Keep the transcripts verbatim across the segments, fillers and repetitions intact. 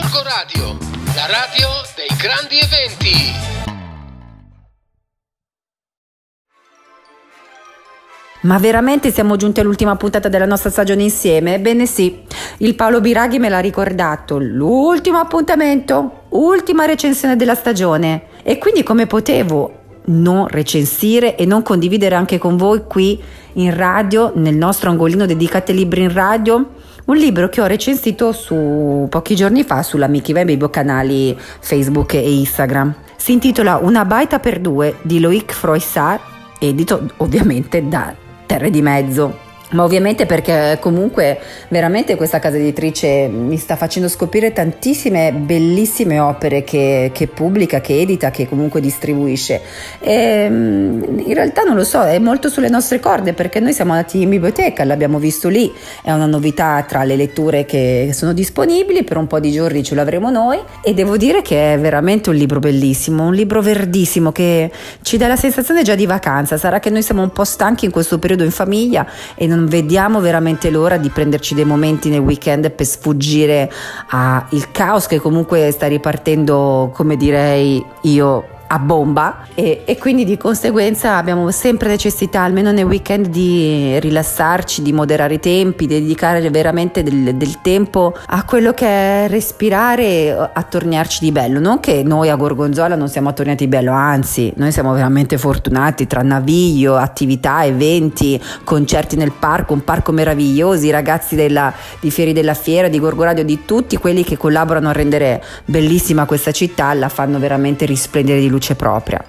Burgo Radio, la radio dei grandi eventi. Ma veramente siamo giunti all'ultima puntata della nostra stagione insieme? Ebbene sì, il Paolo Biraghi me l'ha ricordato, l'ultimo appuntamento, ultima recensione della stagione. E quindi come potevo non recensire e non condividere anche con voi qui in radio, nel nostro angolino dedicato ai libri in radio, un libro che ho recensito su pochi giorni fa sulla Michiva e i miei canali Facebook e Instagram. Si intitola Una baita per due di Loïc Froissart, edito ovviamente da Terre di Mezzo, ma ovviamente perché comunque veramente questa casa editrice mi sta facendo scoprire tantissime bellissime opere che, che pubblica, che edita, che comunque distribuisce. E in realtà non lo so, è molto sulle nostre corde, perché noi siamo andati in biblioteca, l'abbiamo visto lì, è una novità tra le letture che sono disponibili, per un po' di giorni ce l'avremo noi, e devo dire che è veramente un libro bellissimo, un libro verdissimo che ci dà la sensazione già di vacanza. Sarà che noi siamo un po' stanchi in questo periodo in famiglia e non vediamo veramente l'ora di prenderci dei momenti nel weekend per sfuggire al caos che comunque sta ripartendo, come direi io, a bomba, e, e quindi di conseguenza abbiamo sempre necessità, almeno nei weekend, di rilassarci, di moderare i tempi, dedicare veramente del, del tempo a quello che è respirare, attorniarci di bello. Non che noi a Gorgonzola non siamo attorniati di bello, anzi, noi siamo veramente fortunati tra naviglio, attività, eventi, concerti nel parco, un parco meraviglioso, i ragazzi della, di Fieri della Fiera, di Gorgo Radio, di tutti quelli che collaborano a rendere bellissima questa città, la fanno veramente risplendere di luce propria.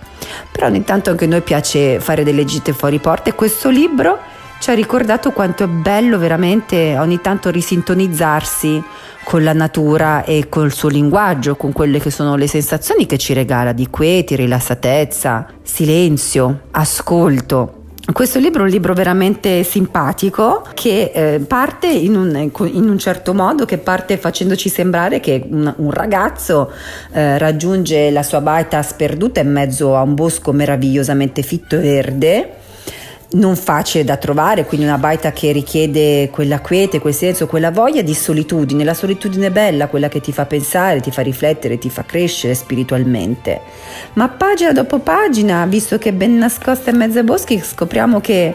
Però ogni tanto anche noi piace fare delle gite fuori porta, e questo libro ci ha ricordato quanto è bello veramente ogni tanto risintonizzarsi con la natura e col suo linguaggio, con quelle che sono le sensazioni che ci regala di quiete, rilassatezza, silenzio, ascolto. Questo libro è un libro veramente simpatico che eh, parte in un, in un certo modo, che parte facendoci sembrare che un, un ragazzo eh, raggiunge la sua baita sperduta in mezzo a un bosco meravigliosamente fitto e verde, non facile da trovare, quindi una baita che richiede quella quiete, quel senso, quella voglia di solitudine, la solitudine bella, quella che ti fa pensare, ti fa riflettere, ti fa crescere spiritualmente. Ma pagina dopo pagina, visto che è ben nascosta in mezzo ai boschi, scopriamo che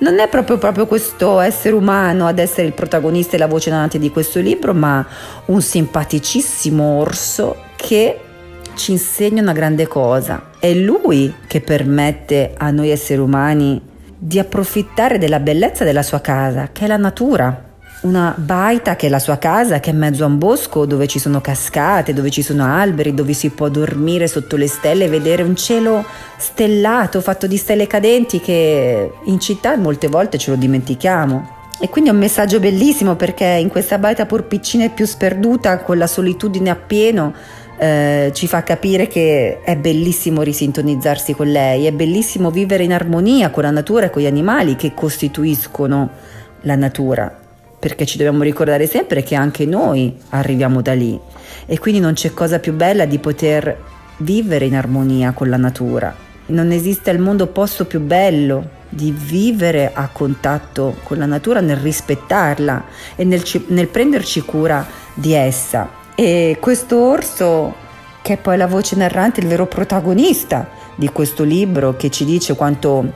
non è proprio, proprio questo essere umano ad essere il protagonista e la voce narrante di questo libro, ma un simpaticissimo orso che ci insegna una grande cosa. È lui che permette a noi esseri umani di approfittare della bellezza della sua casa, che è la natura. Una baita che è la sua casa, che è in mezzo a un bosco dove ci sono cascate, dove ci sono alberi, dove si può dormire sotto le stelle e vedere un cielo stellato, fatto di stelle cadenti, che in città molte volte ce lo dimentichiamo. E quindi è un messaggio bellissimo, perché in questa baita pur piccina e più sperduta, con la solitudine appieno, Eh, ci fa capire che è bellissimo risintonizzarsi con lei, è bellissimo vivere in armonia con la natura e con gli animali che costituiscono la natura, perché ci dobbiamo ricordare sempre che anche noi arriviamo da lì, e quindi non c'è cosa più bella di poter vivere in armonia con la natura. Non esiste al mondo posto più bello di vivere a contatto con la natura, nel rispettarla e nel, nel prenderci cura di essa. E questo orso, che è poi la voce narrante, il vero protagonista di questo libro, che ci dice quanto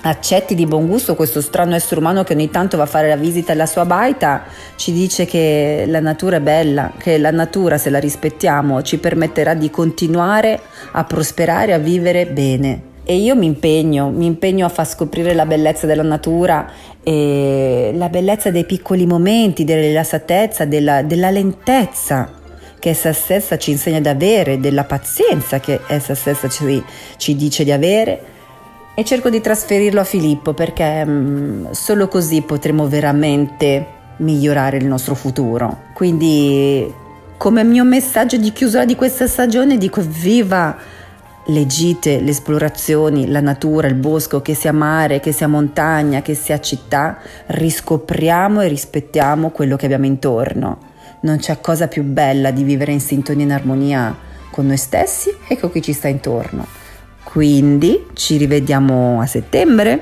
accetti di buon gusto questo strano essere umano che ogni tanto va a fare la visita alla sua baita, ci dice che la natura è bella, che la natura, se la rispettiamo, ci permetterà di continuare a prosperare, a vivere bene. E io mi impegno, mi impegno a far scoprire la bellezza della natura e la bellezza dei piccoli momenti, della rilassatezza, della, della lentezza che essa stessa ci insegna ad avere, della pazienza che essa stessa ci, ci dice di avere, e cerco di trasferirlo a Filippo, perché mh, solo così potremo veramente migliorare il nostro futuro. Quindi, come mio messaggio di chiusura di questa stagione, dico viva le gite, le esplorazioni, la natura, il bosco, che sia mare, che sia montagna, che sia città. Riscopriamo e rispettiamo quello che abbiamo intorno. Non c'è cosa più bella di vivere in sintonia e in armonia con noi stessi e con chi ci sta intorno. Quindi ci rivediamo a settembre.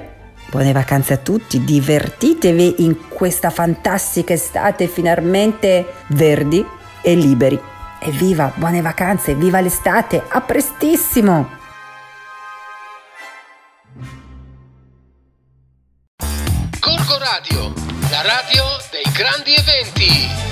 Buone vacanze a tutti, divertitevi in questa fantastica estate, finalmente verdi e liberi. Evviva, buone vacanze, viva l'estate, a prestissimo! Gorgo Radio, la radio dei grandi eventi.